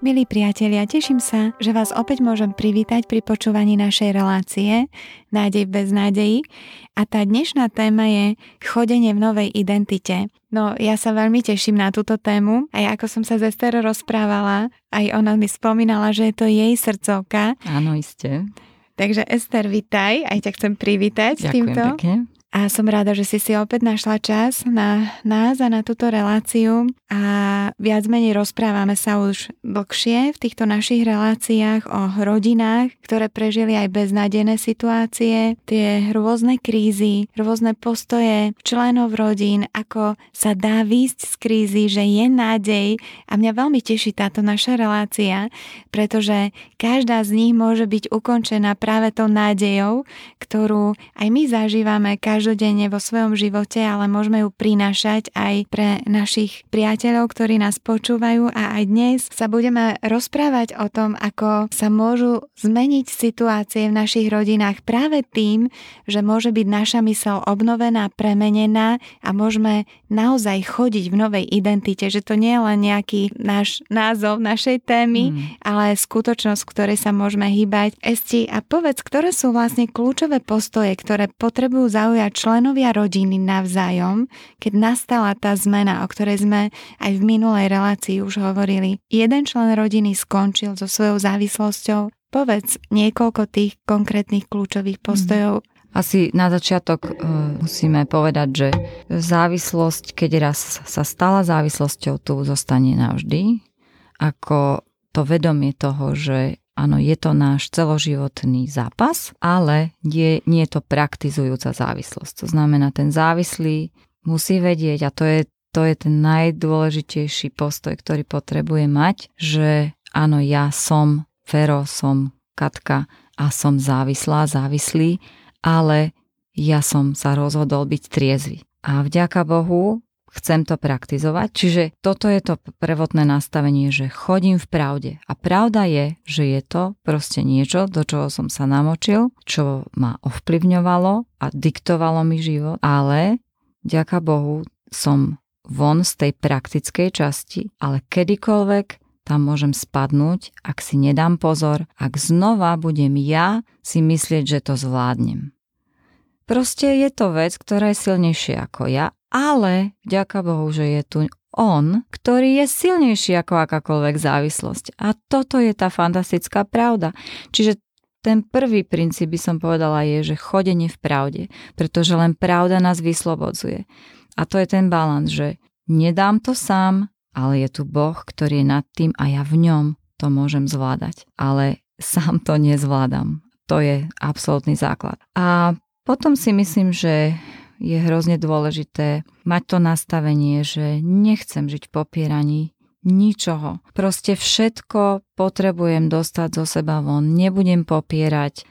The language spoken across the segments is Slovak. Milí priatelia, teším sa, že vás opäť môžem privítať pri počúvaní našej relácie Nádej bez nádejí. A tá dnešná téma je chodenie v novej identite. No, ja sa veľmi teším na túto tému. A ako som sa s Ester rozprávala, aj ona mi spomínala, že je to jej srdcovka. Áno, iste. Takže Ester, vitaj. Aj ťa chcem privítať. Ďakujem s týmto. Pekne. A som rada, že si opäť našla čas na nás a na túto reláciu a viac menej rozprávame sa už dlhšie v týchto našich reláciách o rodinách, ktoré prežili aj beznádejné situácie, tie rôzne krízy, rôzne postoje členov rodín, ako sa dá výjsť z krízy, že je nádej a mňa veľmi teší táto naša relácia, pretože každá z nich môže byť ukončená práve tou nádejou, ktorú aj my zažívame každodenne vo svojom živote, ale môžeme ju prinášať aj pre našich priateľov, ktorí nás počúvajú a aj dnes sa budeme rozprávať o tom, ako sa môžu zmeniť situácie v našich rodinách práve tým, že môže byť naša myseľ obnovená, premenená a môžeme naozaj chodiť v novej identite, že to nie je len nejaký náš názov našej témy, ale skutočnosť, v ktorej sa môžeme hýbať. Esti, a povedz, ktoré sú vlastne kľúčové postoje, ktoré potrebujú zaujať členovia rodiny navzájom, keď nastala tá zmena, o ktorej sme aj v minulej relácii už hovorili. Jeden člen rodiny skončil so svojou závislosťou. Povedz niekoľko tých konkrétnych kľúčových postojov. Asi na začiatok musíme povedať, že závislosť, keď raz sa stala závislosťou, tu zostane navždy. Ako to vedomie toho, že áno, je to náš celoživotný zápas, ale nie je to praktizujúca závislosť. To znamená, ten závislý musí vedieť, a to je ten najdôležitejší postoj, ktorý potrebuje mať, že áno, ja som Fero, som Katka a som závislá, závislý, ale ja som sa rozhodol byť triezvy. A vďaka Bohu chcem to praktizovať. Čiže toto je to prvotné nastavenie, že chodím v pravde. A pravda je, že je to proste niečo, do čoho som sa namočil, čo ma ovplyvňovalo a diktovalo mi život. Ale, ďaká Bohu, som von z tej praktickej časti, ale kedykoľvek tam môžem spadnúť, ak si nedám pozor, ak znova budem ja si myslieť, že to zvládnem. Proste je to vec, ktorá je silnejšia ako ja, ale vďaka Bohu, že je tu on, ktorý je silnejší ako akákoľvek závislosť. A toto je tá fantastická pravda. Čiže ten prvý princíp, by som povedala, je, že chodenie v pravde, pretože len pravda nás vyslobodzuje. A to je ten balans, že nedám to sám, ale je tu Boh, ktorý je nad tým a ja v ňom to môžem zvládať. Ale sám to nezvládam. To je absolútny základ. A potom si myslím, že je hrozne dôležité mať to nastavenie, že nechcem žiť v popieraní ničoho. Proste všetko potrebujem dostať zo seba von. Nebudem popierať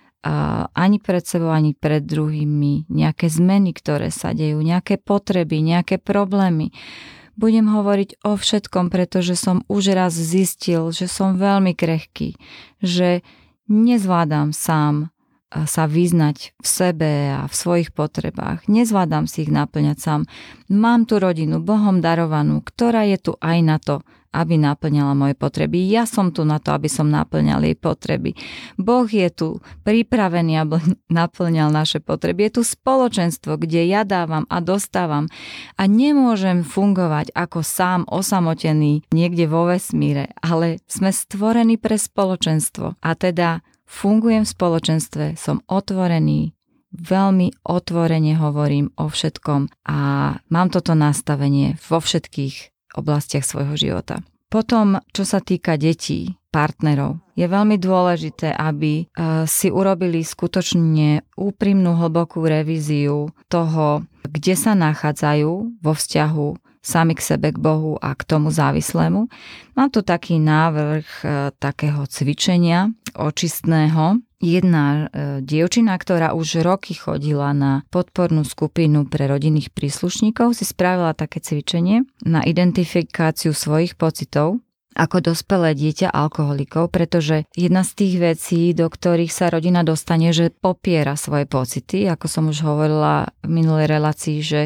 ani pred sebou, ani pred druhými nejaké zmeny, ktoré sa dejú, nejaké potreby, nejaké problémy. Budem hovoriť o všetkom, pretože som už raz zistil, že som veľmi krehký, že nezvládam sám sa vyznať v sebe a v svojich potrebách. Nezvládam si ich naplňať sám. Mám tu rodinu, Bohom darovanú, ktorá je tu aj na to, aby naplňala moje potreby. Ja som tu na to, aby som naplňal jej potreby. Boh je tu pripravený, aby naplňal naše potreby. Je tu spoločenstvo, kde ja dávam a dostávam a nemôžem fungovať ako sám osamotený niekde vo vesmíre, ale sme stvorení pre spoločenstvo a teda fungujem v spoločenstve, som otvorený, veľmi otvorene hovorím o všetkom a mám toto nastavenie vo všetkých oblastiach svojho života. Potom, čo sa týka detí, partnerov, je veľmi dôležité, aby si urobili skutočne úprimnú, hlbokú revíziu toho, kde sa nachádzajú vo vzťahu sami k sebe, k Bohu a k tomu závislému. Mám tu taký návrh takého cvičenia očistného. Jedna dievčina, ktorá už roky chodila na podpornú skupinu pre rodinných príslušníkov, si spravila také cvičenie na identifikáciu svojich pocitov ako dospelé dieťa alkoholikov, pretože jedna z tých vecí, do ktorých sa rodina dostane, že popiera svoje pocity, ako som už hovorila v minulej relácii, že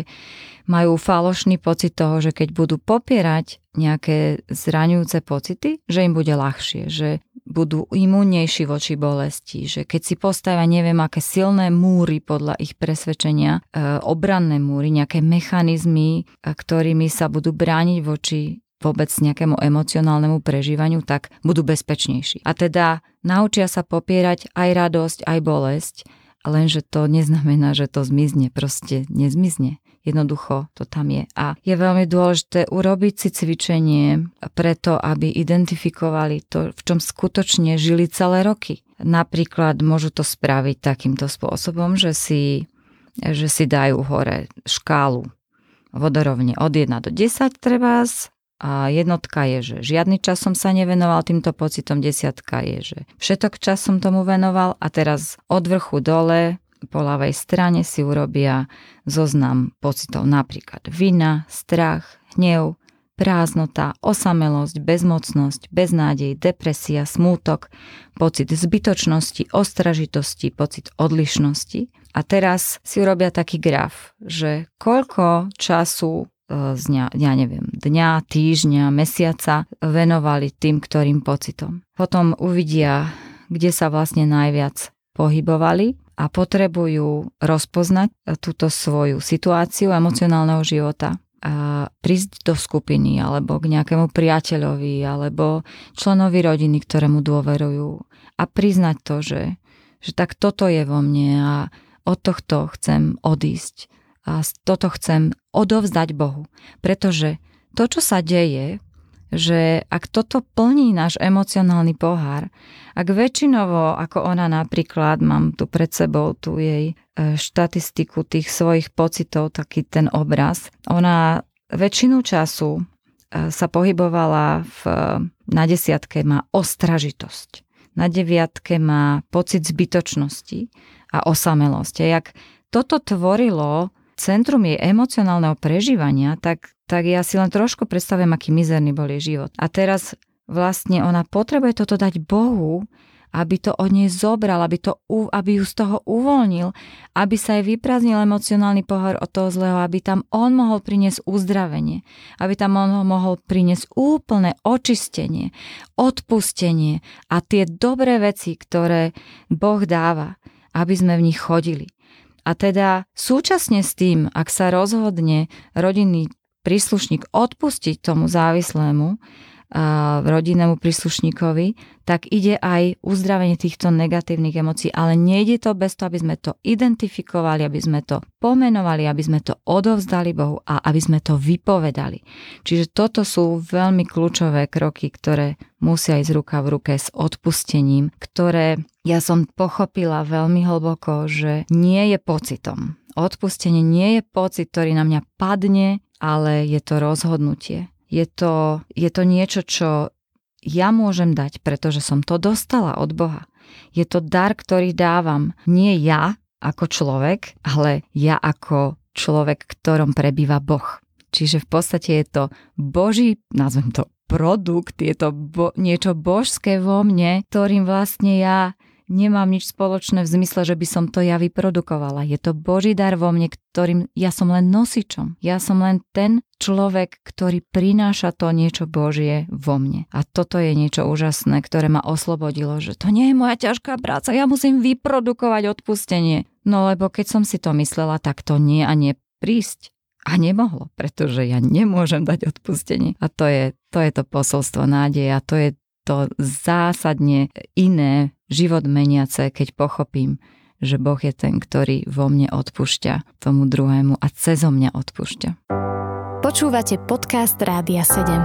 majú falošný pocit toho, že keď budú popierať nejaké zraňujúce pocity, že im bude ľahšie, že budú imúnnejší voči bolesti, že keď si postavia neviem aké silné múry podľa ich presvedčenia, obranné múry, nejaké mechanizmy, ktorými sa budú brániť voči vôbec nejakému emocionálnemu prežívaniu, tak budú bezpečnejší. A teda naučia sa popierať aj radosť, aj bolesť, lenže to neznamená, že to zmizne, proste nezmizne. Jednoducho to tam je. A je veľmi dôležité urobiť si cvičenie preto, aby identifikovali to, v čom skutočne žili celé roky. Napríklad môžu to spraviť takýmto spôsobom, že si dajú hore škálu vodorovne od 1 do 10 trebárs. A jednotka je, že žiadny čas som sa nevenoval týmto pocitom, desiatka je, že všetok čas som tomu venoval a teraz od vrchu dole po ľavej strane si urobia zoznam pocitov, napríklad vina, strach, hnev, prázdnota, osamelosť, bezmocnosť, beznádej, depresia, smútok, pocit zbytočnosti, ostražitosti, pocit odlišnosti. A teraz si urobia taký graf, že koľko času z dňa, týždňa, mesiaca venovali tým, ktorým pocitom. Potom uvidia, kde sa vlastne najviac pohybovali a potrebujú rozpoznať túto svoju situáciu emocionálneho života a prísť do skupiny alebo k nejakému priateľovi alebo členovi rodiny, ktorému dôverujú a priznať to, že tak toto je vo mne a od tohto chcem odísť. A toto chcem odovzdať Bohu. Pretože to, čo sa deje, že ak toto plní náš emocionálny pohár, ak väčšinovo, ako ona napríklad, mám tu pred sebou tu jej štatistiku tých svojich pocitov, taký ten obraz, ona väčšinu času sa pohybovala na desiatke má ostražitosť, na deviatke má pocit zbytočnosti a osamelosti. A jak toto tvorilo centrum jej emocionálneho prežívania, tak ja si len trošku predstavujem, aký mizerný bol jej život. A teraz vlastne ona potrebuje toto dať Bohu, aby to od nej zobral, aby ju z toho uvoľnil, aby sa jej vyprázdnil emocionálny pohár od toho zlého, aby tam on mohol priniesť uzdravenie, aby tam on mohol priniesť úplné očistenie, odpustenie a tie dobré veci, ktoré Boh dáva, aby sme v nich chodili. A teda súčasne s tým, ak sa rozhodne rodinný príslušník odpustiť tomu závislému rodinnému príslušníkovi, tak ide aj uzdravenie týchto negatívnych emócií, ale nejde to bez toho, aby sme to identifikovali, aby sme to pomenovali, aby sme to odovzdali Bohu a aby sme to vypovedali. Čiže toto sú veľmi kľúčové kroky, ktoré musia ísť ruka v ruke s odpustením, ktoré ja som pochopila veľmi hlboko, že nie je pocitom. Odpustenie nie je pocit, ktorý na mňa padne, ale je to rozhodnutie. Je to niečo, čo ja môžem dať, pretože som to dostala od Boha. Je to dar, ktorý dávam. Nie ja ako človek, ale ja ako človek, ktorom prebýva Boh. Čiže v podstate je to Boží, nazvem to produkt, je to niečo božské vo mne, ktorým vlastne ja nemám nič spoločné v zmysle, že by som to ja vyprodukovala. Je to Boží dar vo mne, ktorým ja som len nosičom. Ja som len ten človek, ktorý prináša to niečo Božie vo mne. A toto je niečo úžasné, ktoré ma oslobodilo, že to nie je moja ťažká práca, ja musím vyprodukovať odpustenie. No lebo keď som si to myslela, tak to nie a nie prísť. A nemohlo, pretože ja nemôžem dať odpustenie. A to je to posolstvo nádeje a to je to zásadne iné život meniace, keď pochopím, že Boh je ten, ktorý vo mne odpúšťa tomu druhému a cezo mňa odpúšťa. Počúvate podcast Rádia 7.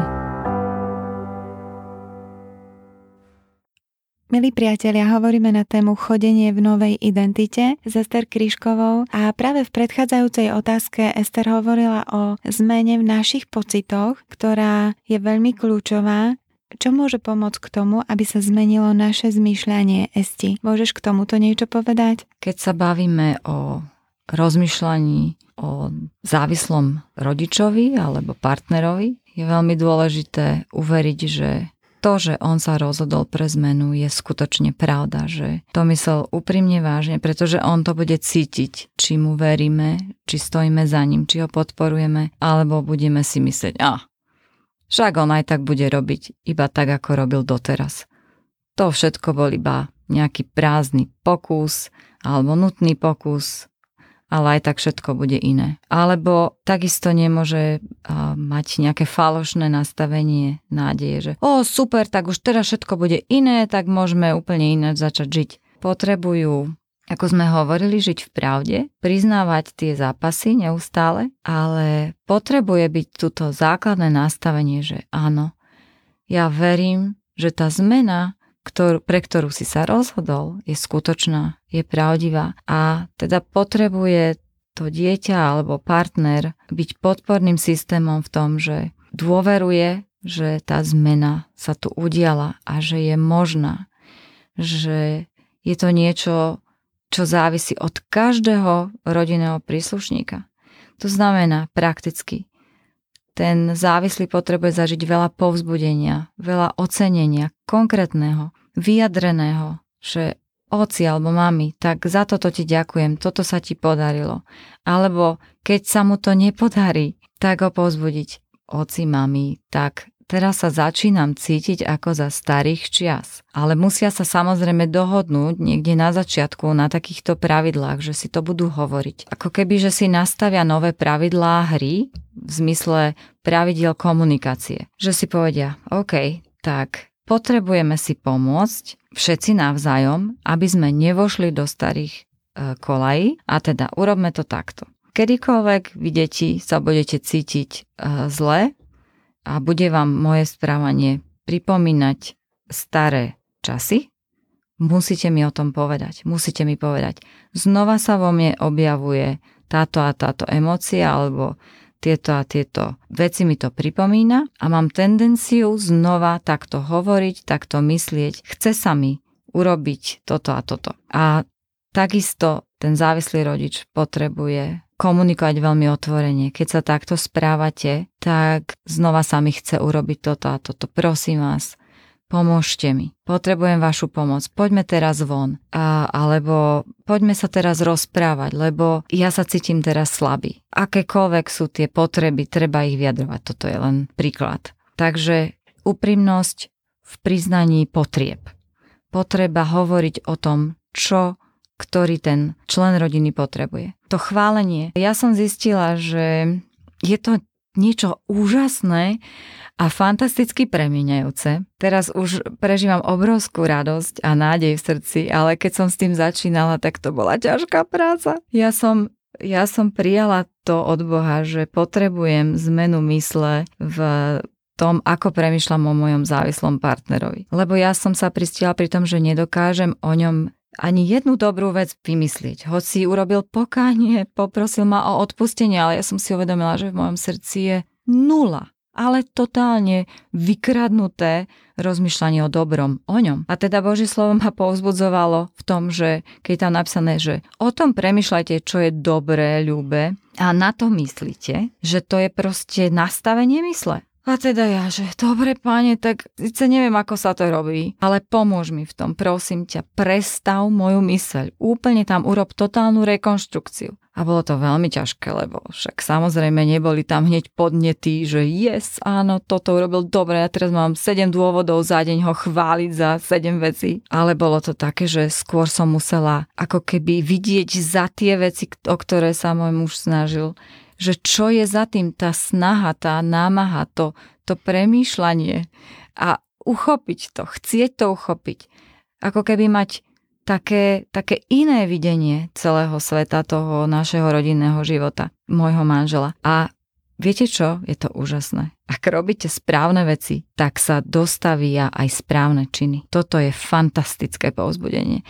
Milí priatelia, hovoríme na tému chodenie v novej identite s Ester Kryškovou a práve v predchádzajúcej otázke Ester hovorila o zmene v našich pocitoch, ktorá je veľmi kľúčová. Čo môže pomôcť k tomu, aby sa zmenilo naše zmýšľanie, Esti? Môžeš k tomuto niečo povedať? Keď sa bavíme o rozmýšľaní o závislom rodičovi alebo partnerovi, je veľmi dôležité uveriť, že to, že on sa rozhodol pre zmenu, je skutočne pravda, že to myslel úprimne vážne, pretože on to bude cítiť, či mu veríme, či stojíme za ním, či ho podporujeme, alebo budeme si myslieť, však on aj tak bude robiť, iba tak, ako robil doteraz. To všetko bol iba nejaký prázdny pokus, alebo nutný pokus, ale aj tak všetko bude iné. Alebo takisto nemôže mať nejaké falošné nastavenie nádeje, že super, tak už teraz všetko bude iné, tak môžeme úplne ináč začať žiť. Potrebujú, ako sme hovorili, žiť v pravde, priznávať tie zápasy neustále, ale potrebuje byť tuto základné nastavenie, že áno, ja verím, že tá zmena, pre ktorú si sa rozhodol, je skutočná, je pravdivá a teda potrebuje to dieťa alebo partner byť podporným systémom v tom, že dôveruje, že tá zmena sa tu udiala a že je možná, že je to niečo, čo závisí od každého rodinného príslušníka. To znamená prakticky, ten závislý potrebuje zažiť veľa povzbudenia, veľa ocenenia, konkrétneho, vyjadreného, že oci alebo mami, tak za toto ti ďakujem, toto sa ti podarilo. Alebo keď sa mu to nepodarí, tak ho povzbudiť. Oci, mami, tak teraz sa začínam cítiť ako za starých čias. Ale musia sa samozrejme dohodnúť niekde na začiatku na takýchto pravidlách, že si to budú hovoriť. Ako keby, že si nastavia nové pravidlá hry, v zmysle pravidiel komunikácie. Že si povedia, OK, tak potrebujeme si pomôcť všetci navzájom, aby sme nevošli do starých kolají a teda urobme to takto. Kedykoľvek vy deti sa budete cítiť zle a bude vám moje správanie pripomínať staré časy, musíte mi o tom povedať. Musíte mi povedať, znova sa vo mne objavuje táto a táto emócia alebo tieto a tieto veci mi to pripomína a mám tendenciu znova takto hovoriť, takto myslieť. Chce sa mi urobiť toto a toto. A takisto ten závislý rodič potrebuje komunikovať veľmi otvorene. Keď sa takto správate, tak znova sa mi chce urobiť toto a toto. Prosím vás, pomôžte mi. Potrebujem vašu pomoc. Poďme teraz von. Alebo poďme sa teraz rozprávať, lebo ja sa cítim teraz slabý. Akékoľvek sú tie potreby, treba ich vyjadrovať. Toto je len príklad. Takže úprimnosť v priznaní potrieb. Potreba hovoriť o tom, čo ktorý ten člen rodiny potrebuje. To chválenie. Ja som zistila, že je to niečo úžasné a fantasticky premieňajúce. Teraz už prežívam obrovskú radosť a nádej v srdci, ale keď som s tým začínala, tak to bola ťažká práca. Ja som prijala to od Boha, že potrebujem zmenu mysle v tom, ako premýšľam o mojom závislom partnerovi. Lebo ja som sa pristihla pri tom, že nedokážem o ňom ani jednu dobrú vec vymyslieť. Hoci urobil pokánie, poprosil ma o odpustenie, ale ja som si uvedomila, že v mojom srdci je nula, ale totálne vykradnuté rozmýšľanie o dobrom, o ňom. A teda Božie slovo ma povzbudzovalo v tom, že keď tam napísané, že o tom premýšľajte, čo je dobré, ľúbe a na to myslíte, že to je proste nastavenie mysle. A teda ja, že dobre páne, tak síce neviem, ako sa to robí, ale pomôž mi v tom, prosím ťa, prestav moju myseľ. Úplne tam urob totálnu rekonštrukciu. A bolo to veľmi ťažké, lebo však samozrejme neboli tam hneď podnetí, že yes, áno, toto urobil dobre, ja teraz mám 7 dôvodov za deň ho chváliť za 7 vecí. Ale bolo to také, že skôr som musela ako keby vidieť za tie veci, o ktoré sa môj muž snažil, že čo je za tým tá snaha, tá námaha, to premýšľanie a uchopiť to, chcieť to uchopiť. Ako keby mať také iné videnie celého sveta, toho našeho rodinného života, môjho manžela. A viete čo? Je to úžasné. Ak robíte správne veci, tak sa dostavia aj správne činy. Toto je fantastické povzbudenie.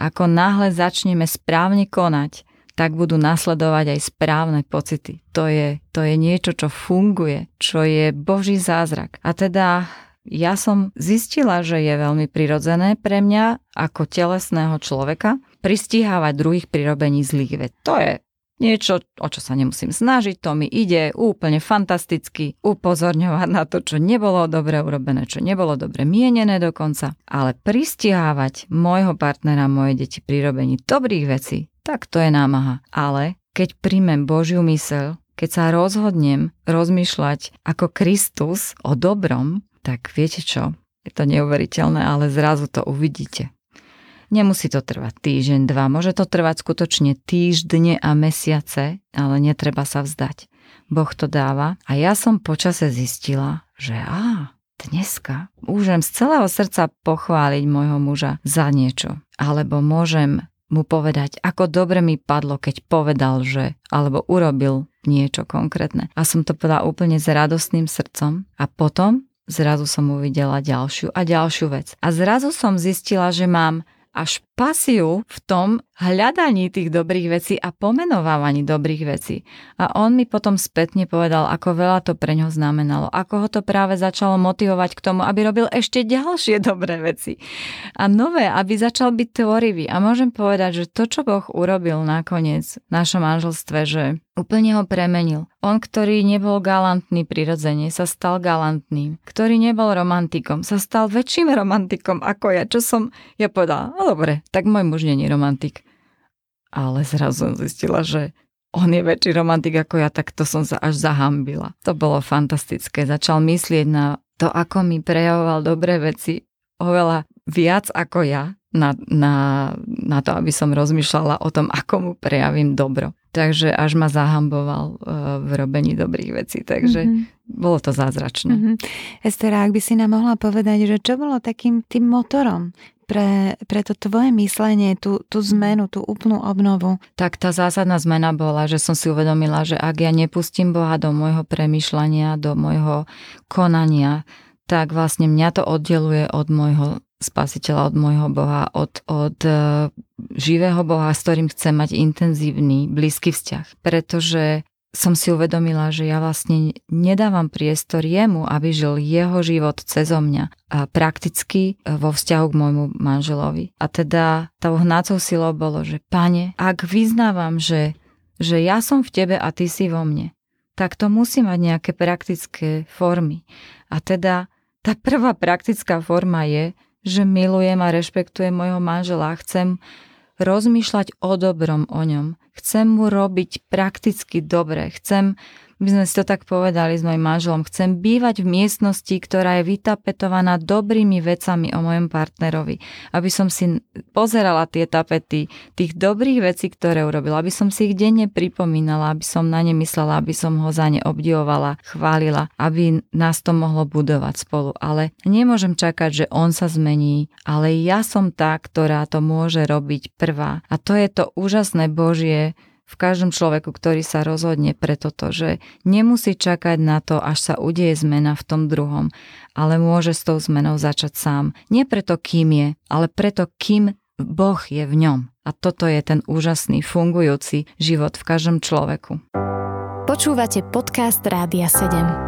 Ako náhle začneme správne konať, tak budú nasledovať aj správne pocity. To je niečo, čo funguje, čo je Boží zázrak. A teda ja som zistila, že je veľmi prirodzené pre mňa ako telesného človeka pristihávať druhých prirobení zlých vecí. To je Niečo, o čo sa nemusím snažiť, to mi ide úplne fantasticky, upozorňovať na to, čo nebolo dobre urobené, čo nebolo dobre mienené dokonca. Ale pristihávať môjho partnera, moje deti pri robení dobrých vecí, tak to je námaha. Ale keď príjmem Božiu myseľ, keď sa rozhodnem rozmýšľať ako Kristus o dobrom, tak viete čo? Je to neuveriteľné, ale zrazu to uvidíte. Nemusí to trvať týždeň, dva, môže to trvať skutočne týždne a mesiace, ale netreba sa vzdať. Boh to dáva a ja som počase zistila, že dneska môžem z celého srdca pochváliť môjho muža za niečo. Alebo môžem mu povedať, ako dobre mi padlo, keď povedal, že alebo urobil niečo konkrétne. A som to povedala úplne s radostným srdcom a potom zrazu som uvidela ďalšiu a ďalšiu vec. A zrazu som zistila, že mám až pasiu v tom hľadaní tých dobrých vecí a pomenovávaní dobrých vecí. A on mi potom spätne povedal, ako veľa to pre ňo znamenalo, ako ho to práve začalo motivovať k tomu, aby robil ešte ďalšie dobré veci. A nové, aby začal byť tvorivý. A môžem povedať, že to, čo Boh urobil nakoniec v našom manželstve, že úplne ho premenil. On, ktorý nebol galantný prirodzene, sa stal galantným. Ktorý nebol romantikom, sa stal väčším romantikom ako ja. Čo som ja povedala, no dobre, tak môj muž nie je romantik. Ale zrazu som zistila, že on je väčší romantik ako ja, tak to som sa až zahambila. To bolo fantastické. Začal myslieť na to, ako mi prejavoval dobré veci oveľa viac ako ja. Na to, aby som rozmýšľala o tom, ako mu prejavím dobro. Takže až ma zahamboval v robení dobrých vecí, takže bolo to zázračné. Ester, ak by si nám mohla povedať, že čo bolo takým tým motorom pre to tvoje myslenie, tú zmenu, tú úplnú obnovu? Tak tá zásadná zmena bola, že som si uvedomila, že ak ja nepustím Boha do môjho premýšľania, do môjho konania, tak vlastne mňa to oddeluje od môjho Spasiteľa, od môjho Boha, od živého Boha, s ktorým chcem mať intenzívny, blízky vzťah. Pretože som si uvedomila, že ja vlastne nedávam priestor jemu, aby žil jeho život cezo mňa a prakticky vo vzťahu k môjmu manželovi. A teda tá hnácou silou bolo, že Pane, ak vyznávam, že ja som v tebe a ty si vo mne, tak to musí mať nejaké praktické formy. A teda tá prvá praktická forma je, že milujem a rešpektujem mojho manžela. Chcem rozmýšľať o dobrom o ňom. Chcem mu robiť prakticky dobre. My sme si to tak povedali s mojim manželom, chcem bývať v miestnosti, ktorá je vytapetovaná dobrými vecami o mojom partnerovi. Aby som si pozerala tie tapety tých dobrých vecí, ktoré urobila. Aby som si ich denne pripomínala, aby som na ne myslela, aby som ho za ne obdivovala, chválila, aby nás to mohlo budovať spolu. Ale nemôžem čakať, že on sa zmení, ale ja som tá, ktorá to môže robiť prvá. A to je to úžasné Božie v každom človeku, ktorý sa rozhodne pre toto, že nemusí čakať na to, až sa udeje zmena v tom druhom, ale môže s tou zmenou začať sám. Nie preto, kým je, ale preto, kým Boh je v ňom. A toto je ten úžasný, fungujúci život v každom človeku. Počúvate podcast Rádia 7.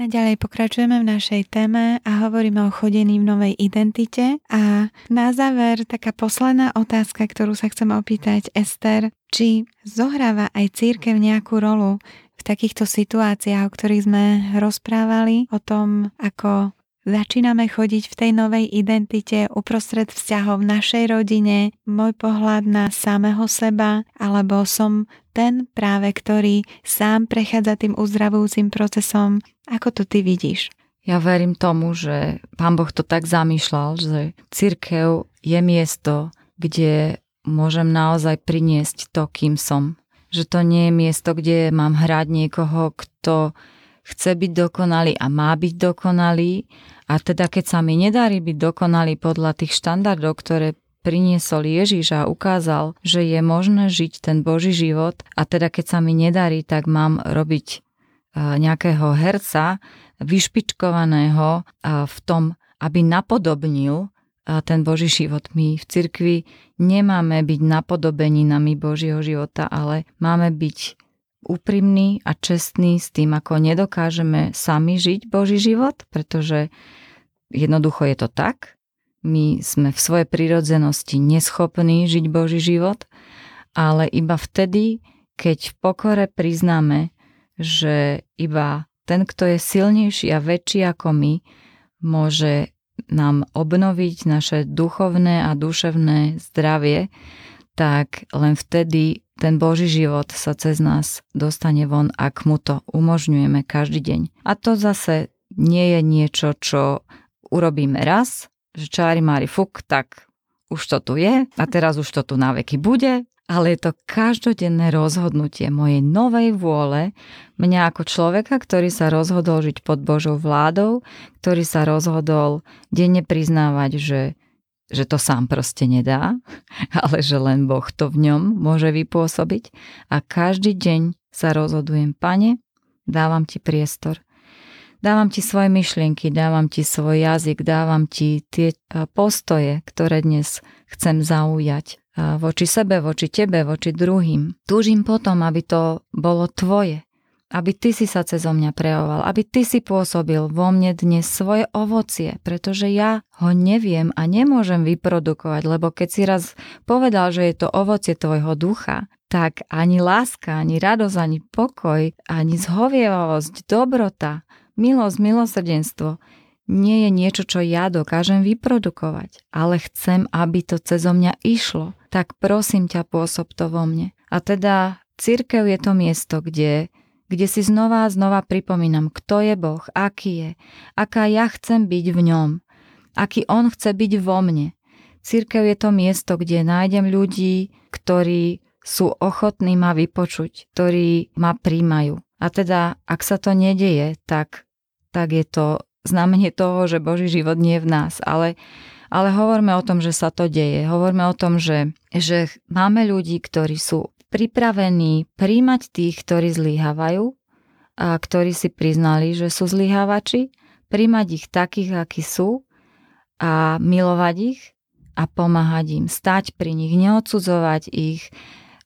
Naďalej pokračujeme v našej téme a hovoríme o chodení v novej identite. A na záver taká posledná otázka, ktorú sa chcem opýtať, Ester, či zohráva aj cirkev nejakú rolu v takýchto situáciách, o ktorých sme rozprávali, o tom, ako začíname chodiť v tej novej identite uprostred vzťahov v našej rodine, môj pohľad na samého seba, alebo som ten práve, ktorý sám prechádza tým uzdravujúcim procesom. Ako to ty vidíš? Ja verím tomu, že Pán Boh to tak zamýšľal, že cirkev je miesto, kde môžem naozaj priniesť to, kým som. Že to nie je miesto, kde mám hrať niekoho, kto chce byť dokonalý a má byť dokonalý. A teda keď sa mi nedarí byť dokonalý podľa tých štandardov, ktoré priniesol Ježiš a ukázal, že je možné žiť ten Boží život, a teda keď sa mi nedarí, tak mám robiť nejakého herca vyšpičkovaného v tom, aby napodobnil ten Boží život. My v cirkvi nemáme byť napodobeninami Božieho života, ale máme byť úprimní a čestní s tým, ako nedokážeme sami žiť Boží život, pretože jednoducho je to tak. My sme v svojej prirodzenosti neschopní žiť Boží život, ale iba vtedy, keď v pokore priznáme, že iba ten, kto je silnejší a väčší ako my, môže nám obnoviť naše duchovné a duševné zdravie, tak len vtedy ten Boží život sa cez nás dostane von, ak mu to umožňujeme každý deň. A to zase nie je niečo, čo urobíme raz, že čári mári fuk, tak už to tu je a teraz už to tu na veky bude, ale je to každodenné rozhodnutie mojej novej vôle, mňa ako človeka, ktorý sa rozhodol žiť pod Božou vládou, ktorý sa rozhodol denne priznávať, že to sám proste nedá, ale že len Boh to v ňom môže vypôsobiť. A každý deň sa rozhodujem, Pane, dávam ti priestor, dávam ti svoje myšlienky, dávam ti svoj jazyk, dávam ti tie postoje, ktoré dnes chcem zaujať voči sebe, voči tebe, voči druhým. Túžim potom, aby to bolo tvoje, aby ty si sa cezo mňa prejavoval, aby ty si pôsobil vo mne dnes svoje ovocie, pretože ja ho neviem a nemôžem vyprodukovať, lebo keď si raz povedal, že je to ovocie tvojho ducha, tak ani láska, ani radosť, ani pokoj, ani zhovievavosť, dobrota, milosť, milosrdenstvo nie je niečo, čo ja dokážem vyprodukovať, ale chcem, aby to cezo mňa išlo, tak prosím ťa, pôsob to vo mne. A teda cirkev je to miesto, kde si znova a znova pripomínam, kto je Boh, aký je, aká ja chcem byť v ňom, aký on chce byť vo mne. Cirkev je to miesto, kde nájdem ľudí, ktorí sú ochotní ma vypočuť, ktorí ma príjmajú. A teda, ak sa to nedeje, tak je to znamenie toho, že Boží život nie je v nás. Ale hovorme o tom, že sa to deje. Hovorme o tom, že máme ľudí, ktorí sú pripravení príjmať tých, ktorí zlyhávajú a ktorí si priznali, že sú zlyhávači, príjmať ich takých, akí sú a milovať ich a pomáhať im, stať pri nich, neodsudzovať ich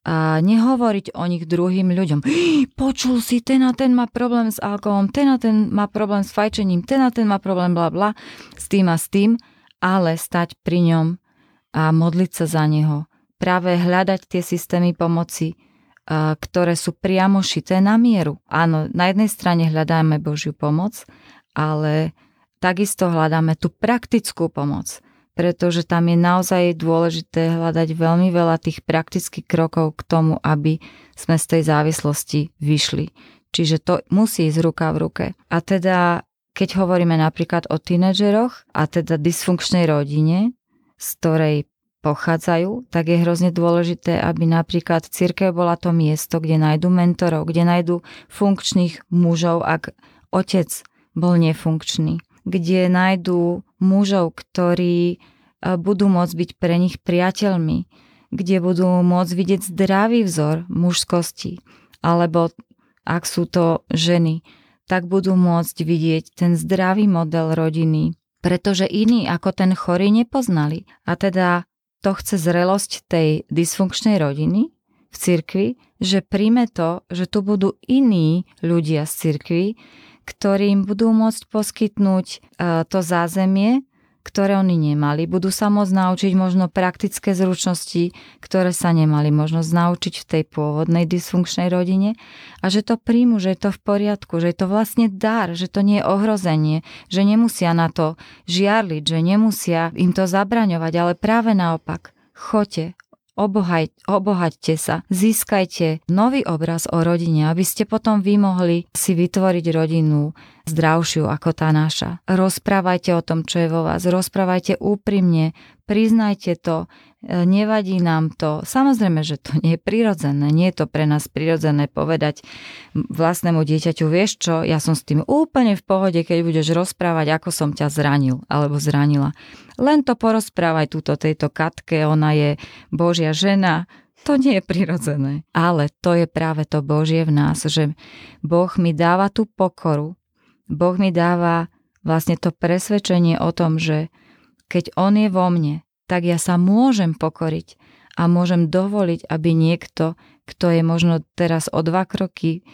a nehovoriť o nich druhým ľuďom. Počul si, ten a ten má problém s alkoholom, ten a ten má problém s fajčením, ten a ten má problém blabla, s tým, ale stať pri ňom a modliť sa za neho. Práve hľadať tie systémy pomoci, ktoré sú priamo šité na mieru. Áno, na jednej strane hľadáme Božiu pomoc, ale takisto hľadáme tú praktickú pomoc, pretože tam je naozaj dôležité hľadať veľmi veľa tých praktických krokov k tomu, aby sme z tej závislosti vyšli. Čiže to musí ísť ruka v ruke. A teda, keď hovoríme napríklad o tínedžeroch a teda dysfunkčnej rodine, z ktorej pochádzajú, tak je hrozne dôležité, aby napríklad cirkev bola to miesto, kde nájdú mentorov, kde nájdú funkčných mužov, ak otec bol nefunkčný, kde nájdú mužov, ktorí budú môcť byť pre nich priateľmi, kde budú môcť vidieť zdravý vzor mužskosti, alebo ak sú to ženy, tak budú môcť vidieť ten zdravý model rodiny, pretože iní ako ten chorý nepoznali. A teda to chce zrelosť tej dysfunkčnej rodiny v cirkvi, že príjme to, že tu budú iní ľudia z cirkvi, ktorým budú môcť poskytnúť to zázemie, ktoré oni nemali. Budú sa môcť naučiť možno praktické zručnosti, ktoré sa nemali možnosť naučiť v tej pôvodnej dysfunkčnej rodine a že to príjmu, že je to v poriadku, že je to vlastne dar, že to nie je ohrozenie, že nemusia na to žiarliť, že nemusia im to zabraňovať, ale práve naopak, choďte, obohaťte sa, získajte nový obraz o rodine, aby ste potom vy mohli si vytvoriť rodinu zdravšiu ako tá naša. Rozprávajte o tom, čo je vo vás, rozprávajte úprimne, priznajte to, nevadí nám to. Samozrejme, že to nie je prirodzené, nie je to pre nás prirodzené povedať vlastnému dieťaťu, vieš čo, ja som s tým úplne v pohode, keď budeš rozprávať, ako som ťa zranil alebo zranila. Len to porozprávaj tejto Katke, ona je Božia žena. To nie je prirodzené. Ale to je práve to Božie v nás, že Boh mi dáva tú pokoru. Boh mi dáva vlastne to presvedčenie o tom, že keď on je vo mne, tak ja sa môžem pokoriť a môžem dovoliť, aby niekto kto je možno teraz o 2 kroky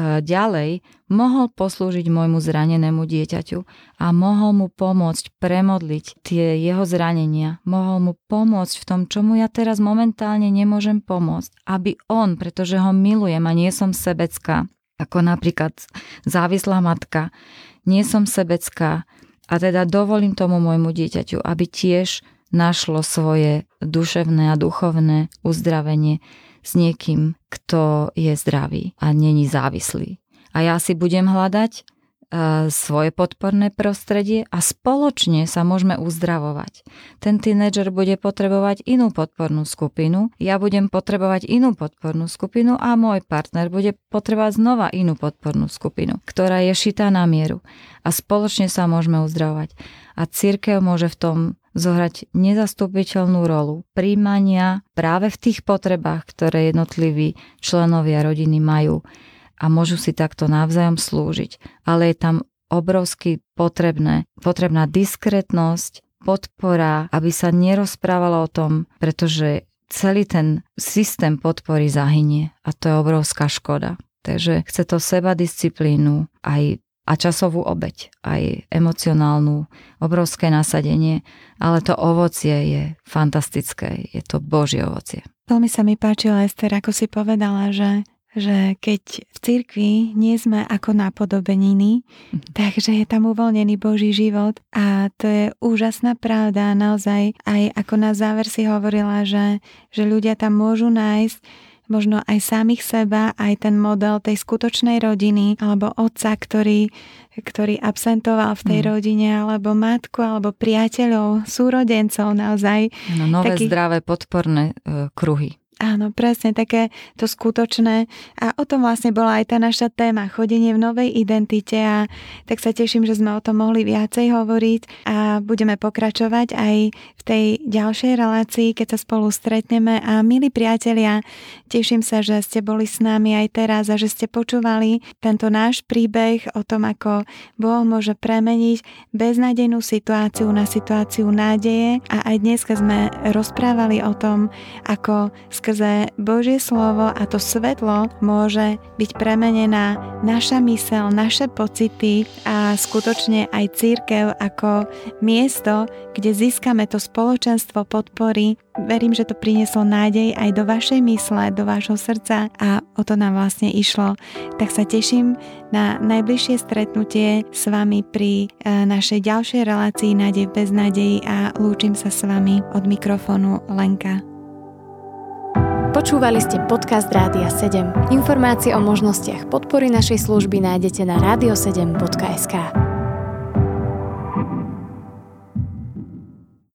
ďalej, mohol poslúžiť môjmu zranenému dieťaťu a mohol mu pomôcť premodliť tie jeho zranenia, mohol mu pomôcť v tom, čomu ja teraz momentálne nemôžem pomôcť, aby on, pretože ho milujem a nie som sebecká, ako napríklad závislá matka, nie som sebecká a teda dovolím tomu môjmu dieťaťu, aby tiež našlo svoje duševné a duchovné uzdravenie s niekým, kto je zdravý a není závislý. A ja si budem hľadať svoje podporné prostredie a spoločne sa môžeme uzdravovať. Ten tínedžer bude potrebovať inú podpornú skupinu, ja budem potrebovať inú podpornú skupinu a môj partner bude potrebovať znova inú podpornú skupinu, ktorá je šitá na mieru. A spoločne sa môžeme uzdravovať. A cirkev môže v tom zohrať nezastupiteľnú rolu príjmania práve v tých potrebách, ktoré jednotliví členovia rodiny majú a môžu si takto navzájom slúžiť. Ale je tam obrovsky potrebná diskrétnosť, podpora, aby sa nerozprávalo o tom, pretože celý ten systém podpory zahynie a to je obrovská škoda. Takže chce to sebadisciplínu a časovú obeť, aj emocionálnu, obrovské nasadenie, ale to ovocie je fantastické, je to Božie ovocie. Veľmi sa mi páčila, Ester, ako si povedala, že keď v cirkvi nie sme ako napodobeniny, takže je tam uvoľnený Boží život a to je úžasná pravda. Naozaj aj ako na záver si hovorila, že ľudia tam môžu nájsť možno aj samých seba, aj ten model tej skutočnej rodiny, alebo otca, ktorý absentoval v tej rodine, alebo matku, alebo priateľov, súrodencov naozaj. No, nové zdravé podporné kruhy. Áno, presne, také to skutočné. A o tom vlastne bola aj tá naša téma, chodenie v novej identite a tak sa teším, že sme o tom mohli viacej hovoriť a budeme pokračovať aj v tej ďalšej relácii, keď sa spolu stretneme. A milí priatelia, teším sa, že ste boli s nami aj teraz a že ste počúvali tento náš príbeh o tom, ako Boh môže premeniť beznádejnú situáciu na situáciu nádeje a aj dnes sme rozprávali o tom, ako skrze Božie slovo a to svetlo môže byť premenená naša myseľ, naše pocity a skutočne aj cirkev ako miesto, kde získame to spoločenstvo podpory. Verím, že to prinieslo nádej aj do vašej mysle, do vášho srdca a o to nám vlastne išlo. Tak sa teším na najbližšie stretnutie s vami pri našej ďalšej relácii Nádej bez nádejí a lúčim sa s vami od mikrofónu Lenka. Počúvali ste podcast Rádia 7. Informácie o možnostiach podpory našej služby nájdete na radio7.sk.